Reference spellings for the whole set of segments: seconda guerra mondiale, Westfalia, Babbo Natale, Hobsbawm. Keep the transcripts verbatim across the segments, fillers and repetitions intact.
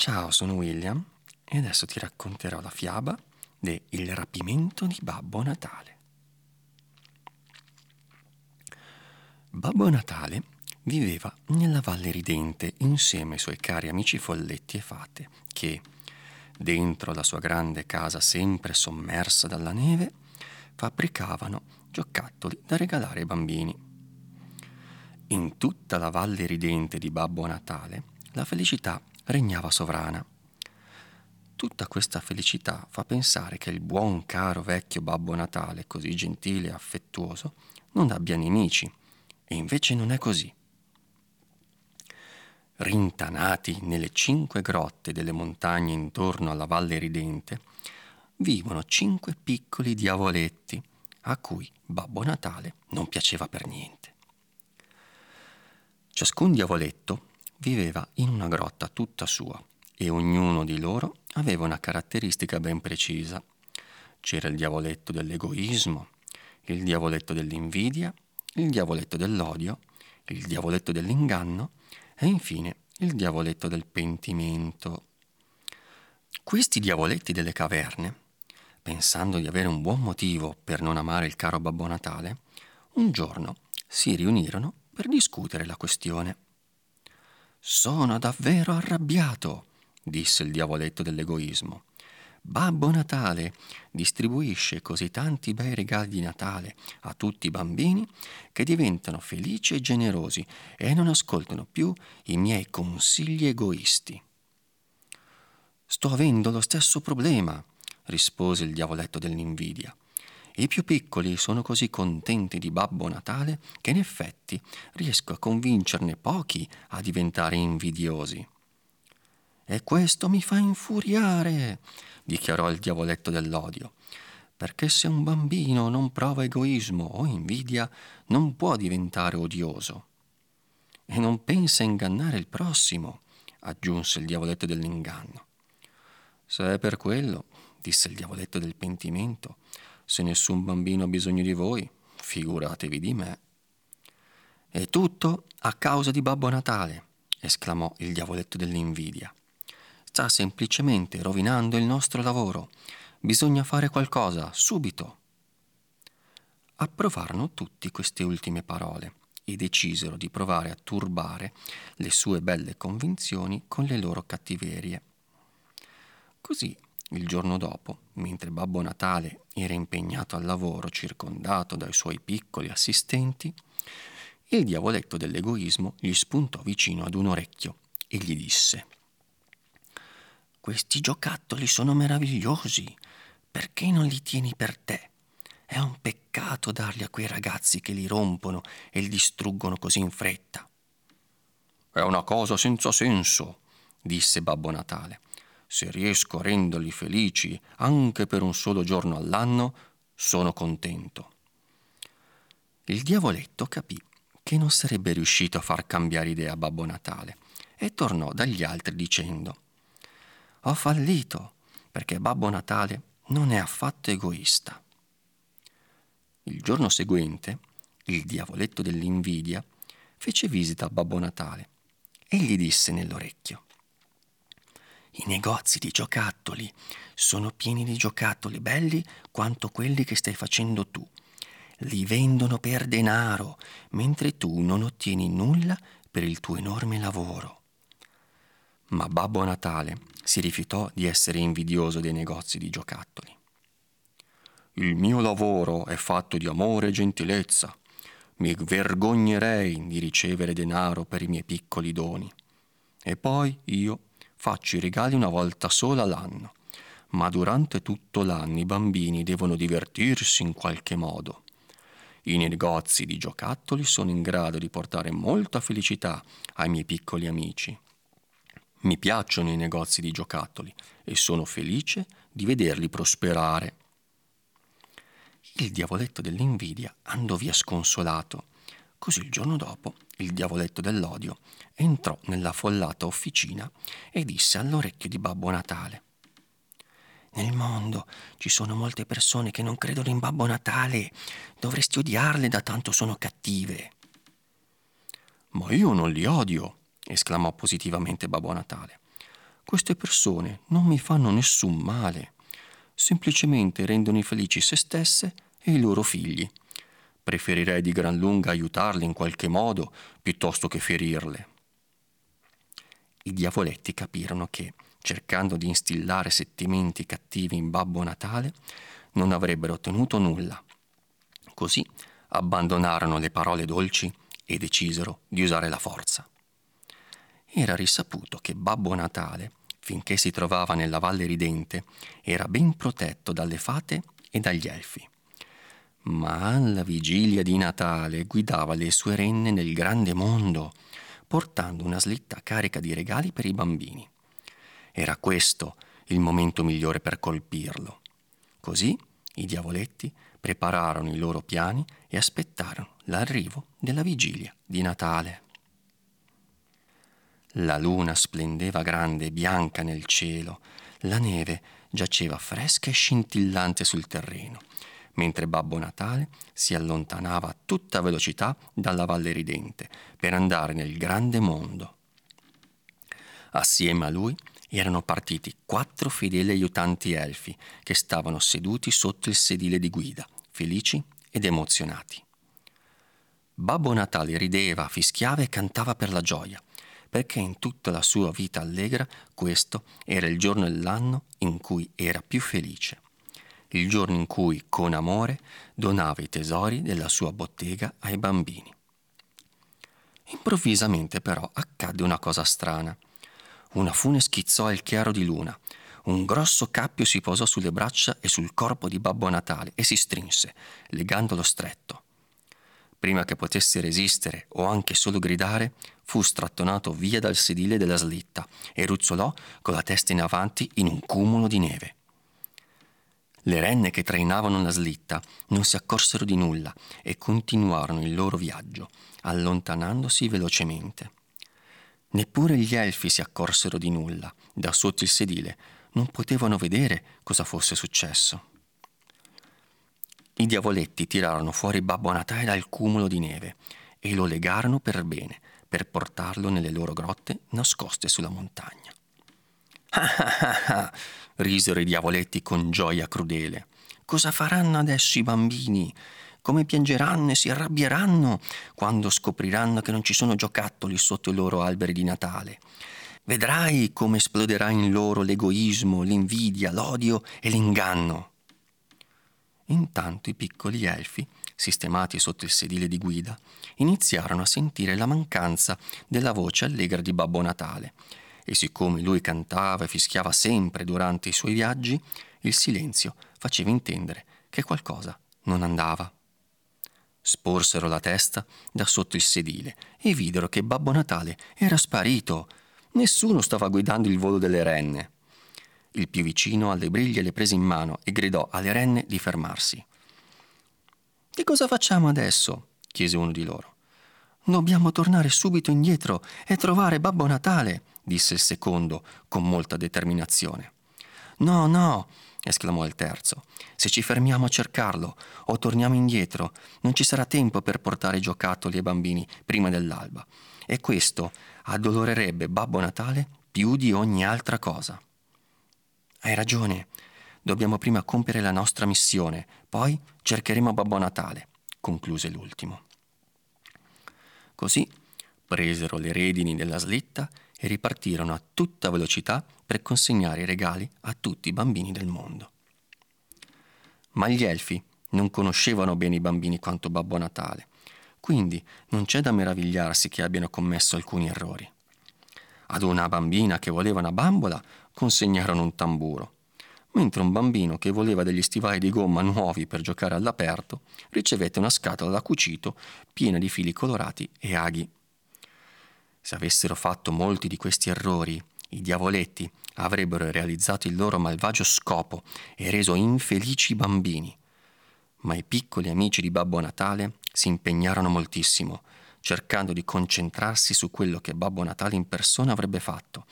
Ciao, sono William e adesso ti racconterò la fiaba de Il rapimento di Babbo Natale. Babbo Natale viveva nella Valle Ridente insieme ai suoi cari amici folletti e fate che, dentro la sua grande casa sempre sommersa dalla neve, fabbricavano giocattoli da regalare ai bambini. In tutta la Valle Ridente di Babbo Natale la felicità regnava sovrana. Tutta questa felicità fa pensare che il buon caro vecchio Babbo Natale, così gentile e affettuoso, non abbia nemici, e invece non è così. Rintanati nelle cinque grotte delle montagne intorno alla Valle Ridente, vivono cinque piccoli diavoletti, a cui Babbo Natale non piaceva per niente. Ciascun diavoletto viveva in una grotta tutta sua, e ognuno di loro aveva una caratteristica ben precisa. C'era il diavoletto dell'egoismo, il diavoletto dell'invidia, il diavoletto dell'odio, il diavoletto dell'inganno e infine il diavoletto del pentimento. Questi diavoletti delle caverne, pensando di avere un buon motivo per non amare il caro Babbo Natale, un giorno si riunirono per discutere la questione. «Sono davvero arrabbiato!» disse il diavoletto dell'egoismo. «Babbo Natale distribuisce così tanti bei regali di Natale a tutti i bambini che diventano felici e generosi e non ascoltano più i miei consigli egoisti». «Sto avendo lo stesso problema», rispose il diavoletto dell'invidia. «I più piccoli sono così contenti di Babbo Natale che in effetti riesco a convincerne pochi a diventare invidiosi». «E questo mi fa infuriare», dichiarò il diavoletto dell'odio, «perché se un bambino non prova egoismo o invidia, non può diventare odioso. E non pensa a ingannare il prossimo», aggiunse il diavoletto dell'inganno. «Se è per quello», disse il diavoletto del pentimento, «se nessun bambino ha bisogno di voi, figuratevi di me». «È tutto a causa di Babbo Natale», esclamò il diavoletto dell'invidia. «Sta semplicemente rovinando il nostro lavoro. Bisogna fare qualcosa, subito!» Approvarono tutti queste ultime parole e decisero di provare a turbare le sue belle convinzioni con le loro cattiverie. Così, il giorno dopo, mentre Babbo Natale era impegnato al lavoro circondato dai suoi piccoli assistenti, il diavoletto dell'egoismo gli spuntò vicino ad un orecchio e gli disse: «Questi giocattoli sono meravigliosi, perché non li tieni per te? È un peccato darli a quei ragazzi che li rompono e li distruggono così in fretta». «È una cosa senza senso», disse Babbo Natale. «Se riesco a renderli felici anche per un solo giorno all'anno, sono contento». Il diavoletto capì che non sarebbe riuscito a far cambiare idea a Babbo Natale e tornò dagli altri dicendo: «Ho fallito, perché Babbo Natale non è affatto egoista». Il giorno seguente, il diavoletto dell'invidia fece visita a Babbo Natale e gli disse nell'orecchio: «I negozi di giocattoli sono pieni di giocattoli belli quanto quelli che stai facendo tu. Li vendono per denaro, mentre tu non ottieni nulla per il tuo enorme lavoro». Ma Babbo Natale si rifiutò di essere invidioso dei negozi di giocattoli. «Il mio lavoro è fatto di amore e gentilezza. Mi vergognerei di ricevere denaro per i miei piccoli doni. E poi io faccio i regali una volta sola l'anno, ma durante tutto l'anno i bambini devono divertirsi in qualche modo. I negozi di giocattoli sono in grado di portare molta felicità ai miei piccoli amici. Mi piacciono i negozi di giocattoli e sono felice di vederli prosperare». Il diavoletto dell'invidia andò via sconsolato. Così il giorno dopo il diavoletto dell'odio entrò nell'affollata officina e disse all'orecchio di Babbo Natale: «Nel mondo ci sono molte persone che non credono in Babbo Natale. Dovresti odiarle, da tanto sono cattive». «Ma io non li odio», esclamò positivamente Babbo Natale. Queste persone non mi fanno nessun male, semplicemente rendono felici se stesse e i loro figli. Preferirei di gran lunga aiutarle in qualche modo piuttosto che ferirle. I diavoletti capirono che, cercando di instillare sentimenti cattivi in Babbo Natale, non avrebbero ottenuto nulla. Così abbandonarono le parole dolci e decisero di usare la forza. Era risaputo che Babbo Natale, finché si trovava nella Valle Ridente, era ben protetto dalle fate e dagli elfi. Ma alla vigilia di Natale guidava le sue renne nel grande mondo, portando una slitta carica di regali per i bambini. Era questo il momento migliore per colpirlo. Così i diavoletti prepararono i loro piani e aspettarono l'arrivo della vigilia di Natale. La luna splendeva grande e bianca nel cielo, la neve giaceva fresca e scintillante sul terreno, mentre Babbo Natale si allontanava a tutta velocità dalla Valle Ridente per andare nel grande mondo. Assieme a lui erano partiti quattro fedeli aiutanti elfi che stavano seduti sotto il sedile di guida, felici ed emozionati. Babbo Natale rideva, fischiava e cantava per la gioia, perché in tutta la sua vita allegra questo era il giorno dell'anno in cui era più felice, il giorno in cui, con amore, donava i tesori della sua bottega ai bambini. Improvvisamente però accadde una cosa strana. Una fune schizzò al chiaro di luna, un grosso cappio si posò sulle braccia e sul corpo di Babbo Natale e si strinse, legandolo stretto. Prima che potesse resistere o anche solo gridare, fu strattonato via dal sedile della slitta e ruzzolò con la testa in avanti in un cumulo di neve. Le renne che trainavano la slitta non si accorsero di nulla e continuarono il loro viaggio, allontanandosi velocemente. Neppure gli elfi si accorsero di nulla, da sotto il sedile, non potevano vedere cosa fosse successo. I diavoletti tirarono fuori Babbo Natale dal cumulo di neve e lo legarono per bene, per portarlo nelle loro grotte nascoste sulla montagna. Ah ah ah ah! Risero i diavoletti con gioia crudele. Cosa faranno adesso i bambini? Come piangeranno e si arrabbieranno quando scopriranno che non ci sono giocattoli sotto i loro alberi di Natale. Vedrai come esploderà in loro l'egoismo, l'invidia, l'odio e l'inganno. Intanto i piccoli elfi, sistemati sotto il sedile di guida, iniziarono a sentire la mancanza della voce allegra di Babbo Natale e siccome lui cantava e fischiava sempre durante i suoi viaggi, il silenzio faceva intendere che qualcosa non andava. Sporsero la testa da sotto il sedile e videro che Babbo Natale era sparito. Nessuno stava guidando il volo delle renne. Il più vicino alle briglie le prese in mano e gridò alle renne di fermarsi. «Che cosa facciamo adesso?» chiese uno di loro. «Dobbiamo tornare subito indietro e trovare Babbo Natale», disse il secondo con molta determinazione. «No, no!» esclamò il terzo. «Se ci fermiamo a cercarlo o torniamo indietro, non ci sarà tempo per portare giocattoli ai bambini prima dell'alba. E questo addolorerebbe Babbo Natale più di ogni altra cosa». «Hai ragione. Dobbiamo prima compiere la nostra missione, poi cercheremo Babbo Natale», concluse l'ultimo. Così presero le redini della slitta e ripartirono a tutta velocità per consegnare i regali a tutti i bambini del mondo. Ma gli elfi non conoscevano bene i bambini quanto Babbo Natale, quindi non c'è da meravigliarsi che abbiano commesso alcuni errori. Ad una bambina che voleva una bambola consegnarono un tamburo, mentre un bambino che voleva degli stivali di gomma nuovi per giocare all'aperto ricevette una scatola da cucito piena di fili colorati e aghi. Se avessero fatto molti di questi errori, i diavoletti avrebbero realizzato il loro malvagio scopo e reso infelici i bambini. Ma i piccoli amici di Babbo Natale si impegnarono moltissimo, cercando di concentrarsi su quello che Babbo Natale in persona avrebbe fatto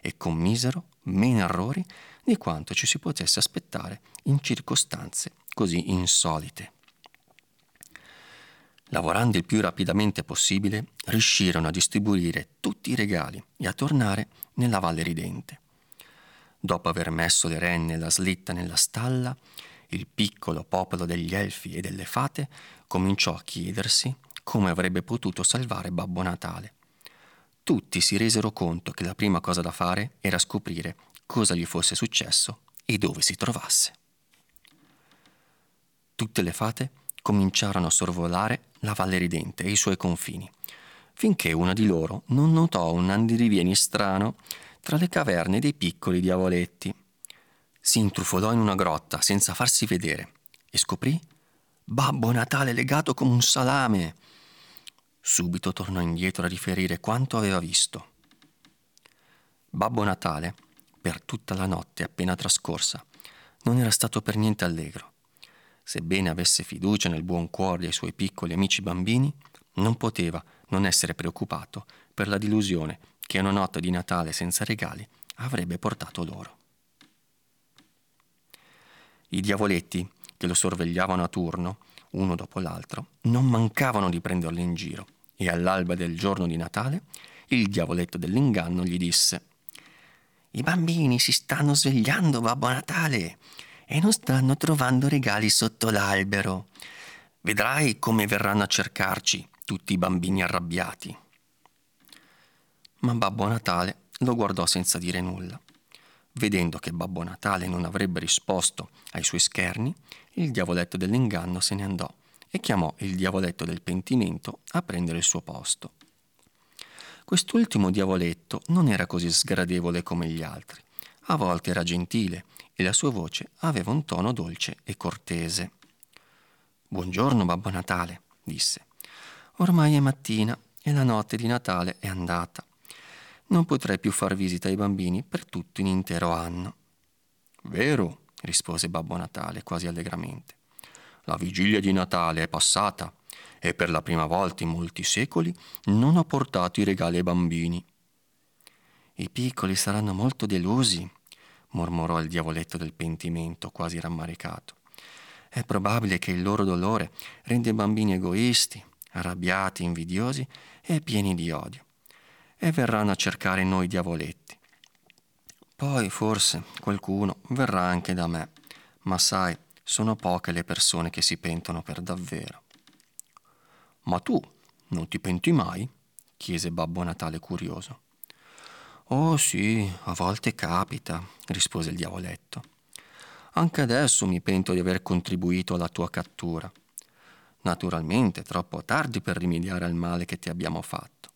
e commisero meno errori di quanto ci si potesse aspettare in circostanze così insolite. Lavorando il più rapidamente possibile, riuscirono a distribuire tutti i regali e a tornare nella Valle Ridente. Dopo aver messo le renne e la slitta nella stalla, il piccolo popolo degli elfi e delle fate cominciò a chiedersi come avrebbe potuto salvare Babbo Natale. Tutti si resero conto che la prima cosa da fare era scoprire cosa gli fosse successo e dove si trovasse. Tutte le fate cominciarono a sorvolare la Valle Ridente e i suoi confini, finché una di loro non notò un andirivieni strano tra le caverne dei piccoli diavoletti. Si intrufolò in una grotta senza farsi vedere e scoprì Babbo Natale legato come un salame. Subito tornò indietro a riferire quanto aveva visto. Babbo Natale, per tutta la notte appena trascorsa, non era stato per niente allegro. Sebbene avesse fiducia nel buon cuore dei suoi piccoli amici bambini, non poteva non essere preoccupato per la delusione che una notte di Natale senza regali avrebbe portato loro. I diavoletti, che lo sorvegliavano a turno, uno dopo l'altro, non mancavano di prenderlo in giro, e all'alba del giorno di Natale il diavoletto dell'inganno gli disse: «I bambini si stanno svegliando, Babbo Natale, e non stanno trovando regali sotto l'albero. Vedrai come verranno a cercarci tutti i bambini arrabbiati». Ma Babbo Natale lo guardò senza dire nulla. Vedendo che Babbo Natale non avrebbe risposto ai suoi scherni, il diavoletto dell'inganno se ne andò e chiamò il diavoletto del pentimento a prendere il suo posto. Quest'ultimo diavoletto non era così sgradevole come gli altri. A volte era gentile e la sua voce aveva un tono dolce e cortese. «Buongiorno, Babbo Natale», disse. «Ormai è mattina e la notte di Natale è andata. Non potrei più far visita ai bambini per tutto un intero anno». «Vero», rispose Babbo Natale quasi allegramente. «La vigilia di Natale è passata e per la prima volta in molti secoli non ho portato i regali ai bambini». «I piccoli saranno molto delusi», mormorò il diavoletto del pentimento quasi rammaricato. «È probabile che il loro dolore renda i bambini egoisti, arrabbiati, invidiosi e pieni di odio. E verranno a cercare noi diavoletti. Poi forse qualcuno verrà anche da me, ma sai, sono poche le persone che si pentono per davvero». «Ma tu non ti penti mai?» chiese Babbo Natale curioso. «Oh sì, a volte capita», rispose il diavoletto. «Anche adesso mi pento di aver contribuito alla tua cattura. Naturalmente è troppo tardi per rimediare al male che ti abbiamo fatto.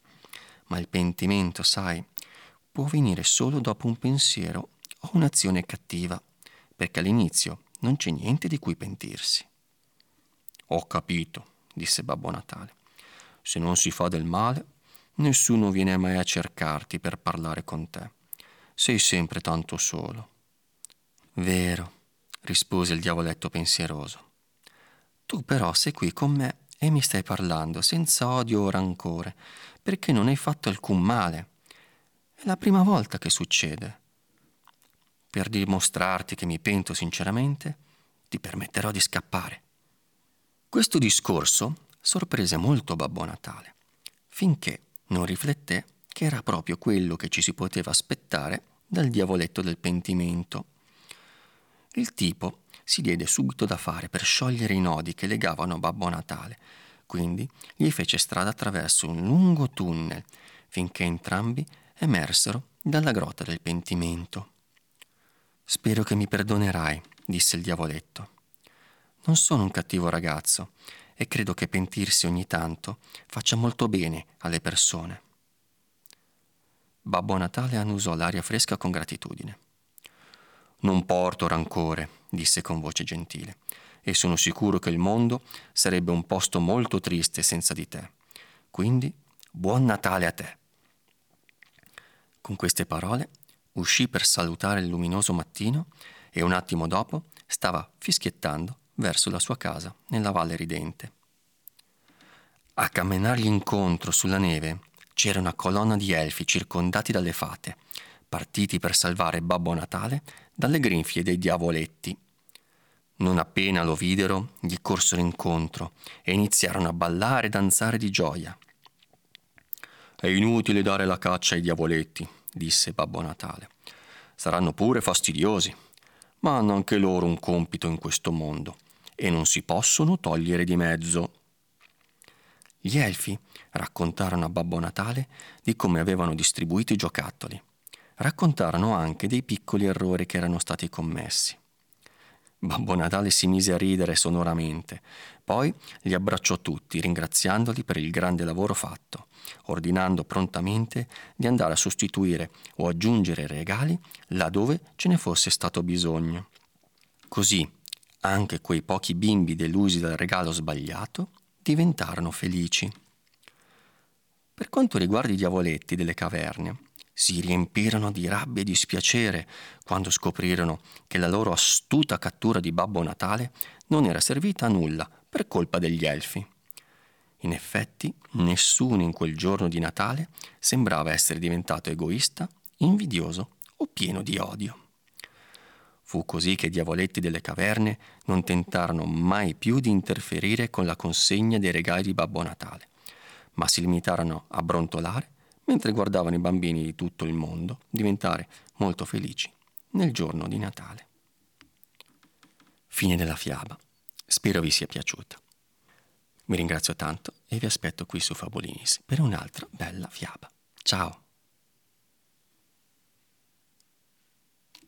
Ma il pentimento, sai, può venire solo dopo un pensiero o un'azione cattiva, perché all'inizio non c'è niente di cui pentirsi». «Ho capito», disse Babbo Natale. «Se non si fa del male, nessuno viene mai a cercarti per parlare con te. Sei sempre tanto solo». «Vero», rispose il diavoletto pensieroso. «Tu però sei qui con me e mi stai parlando senza odio o rancore, perché non hai fatto alcun male. È la prima volta che succede. Per dimostrarti che mi pento sinceramente, ti permetterò di scappare». Questo discorso sorprese molto Babbo Natale, finché non rifletté che era proprio quello che ci si poteva aspettare dal diavoletto del pentimento. Il tipo si diede subito da fare per sciogliere i nodi che legavano Babbo Natale, quindi gli fece strada attraverso un lungo tunnel, finché entrambi emersero dalla grotta del pentimento. «Spero che mi perdonerai», disse il diavoletto. «Non sono un cattivo ragazzo e credo che pentirsi ogni tanto faccia molto bene alle persone». Babbo Natale annusò l'aria fresca con gratitudine. «Non porto rancore», disse con voce gentile, «e sono sicuro che il mondo sarebbe un posto molto triste senza di te. Quindi, buon Natale a te!» Con queste parole uscì per salutare il luminoso mattino e un attimo dopo stava fischiettando verso la sua casa nella Valle Ridente. A camminargli incontro sulla neve c'era una colonna di elfi circondati dalle fate, partiti per salvare Babbo Natale dalle grinfie dei diavoletti. Non appena lo videro, gli corsero incontro e iniziarono a ballare e danzare di gioia. «È inutile dare la caccia ai diavoletti», disse Babbo Natale. saranno pure fastidiosi, ma hanno anche loro un compito in questo mondo e non si possono togliere di mezzo. Gli elfi raccontarono a Babbo Natale di come avevano distribuito i giocattoli. Raccontarono anche dei piccoli errori che erano stati commessi. Babbo Natale si mise a ridere sonoramente, poi li abbracciò tutti, ringraziandoli per il grande lavoro fatto, ordinando prontamente di andare a sostituire o aggiungere regali laddove ce ne fosse stato bisogno. Così anche quei pochi bimbi delusi dal regalo sbagliato diventarono felici. Per quanto riguarda i diavoletti delle caverne, si riempirono di rabbia e dispiacere quando scoprirono che la loro astuta cattura di Babbo Natale non era servita a nulla per colpa degli elfi. In effetti, nessuno in quel giorno di Natale sembrava essere diventato egoista, invidioso o pieno di odio. Fu così che i diavoletti delle caverne non tentarono mai più di interferire con la consegna dei regali di Babbo Natale, ma si limitarono a brontolare mentre guardavano i bambini di tutto il mondo diventare molto felici nel giorno di Natale. Fine della fiaba. Spero vi sia piaciuta. Vi ringrazio tanto e vi aspetto qui su Fabolinis per un'altra bella fiaba. Ciao!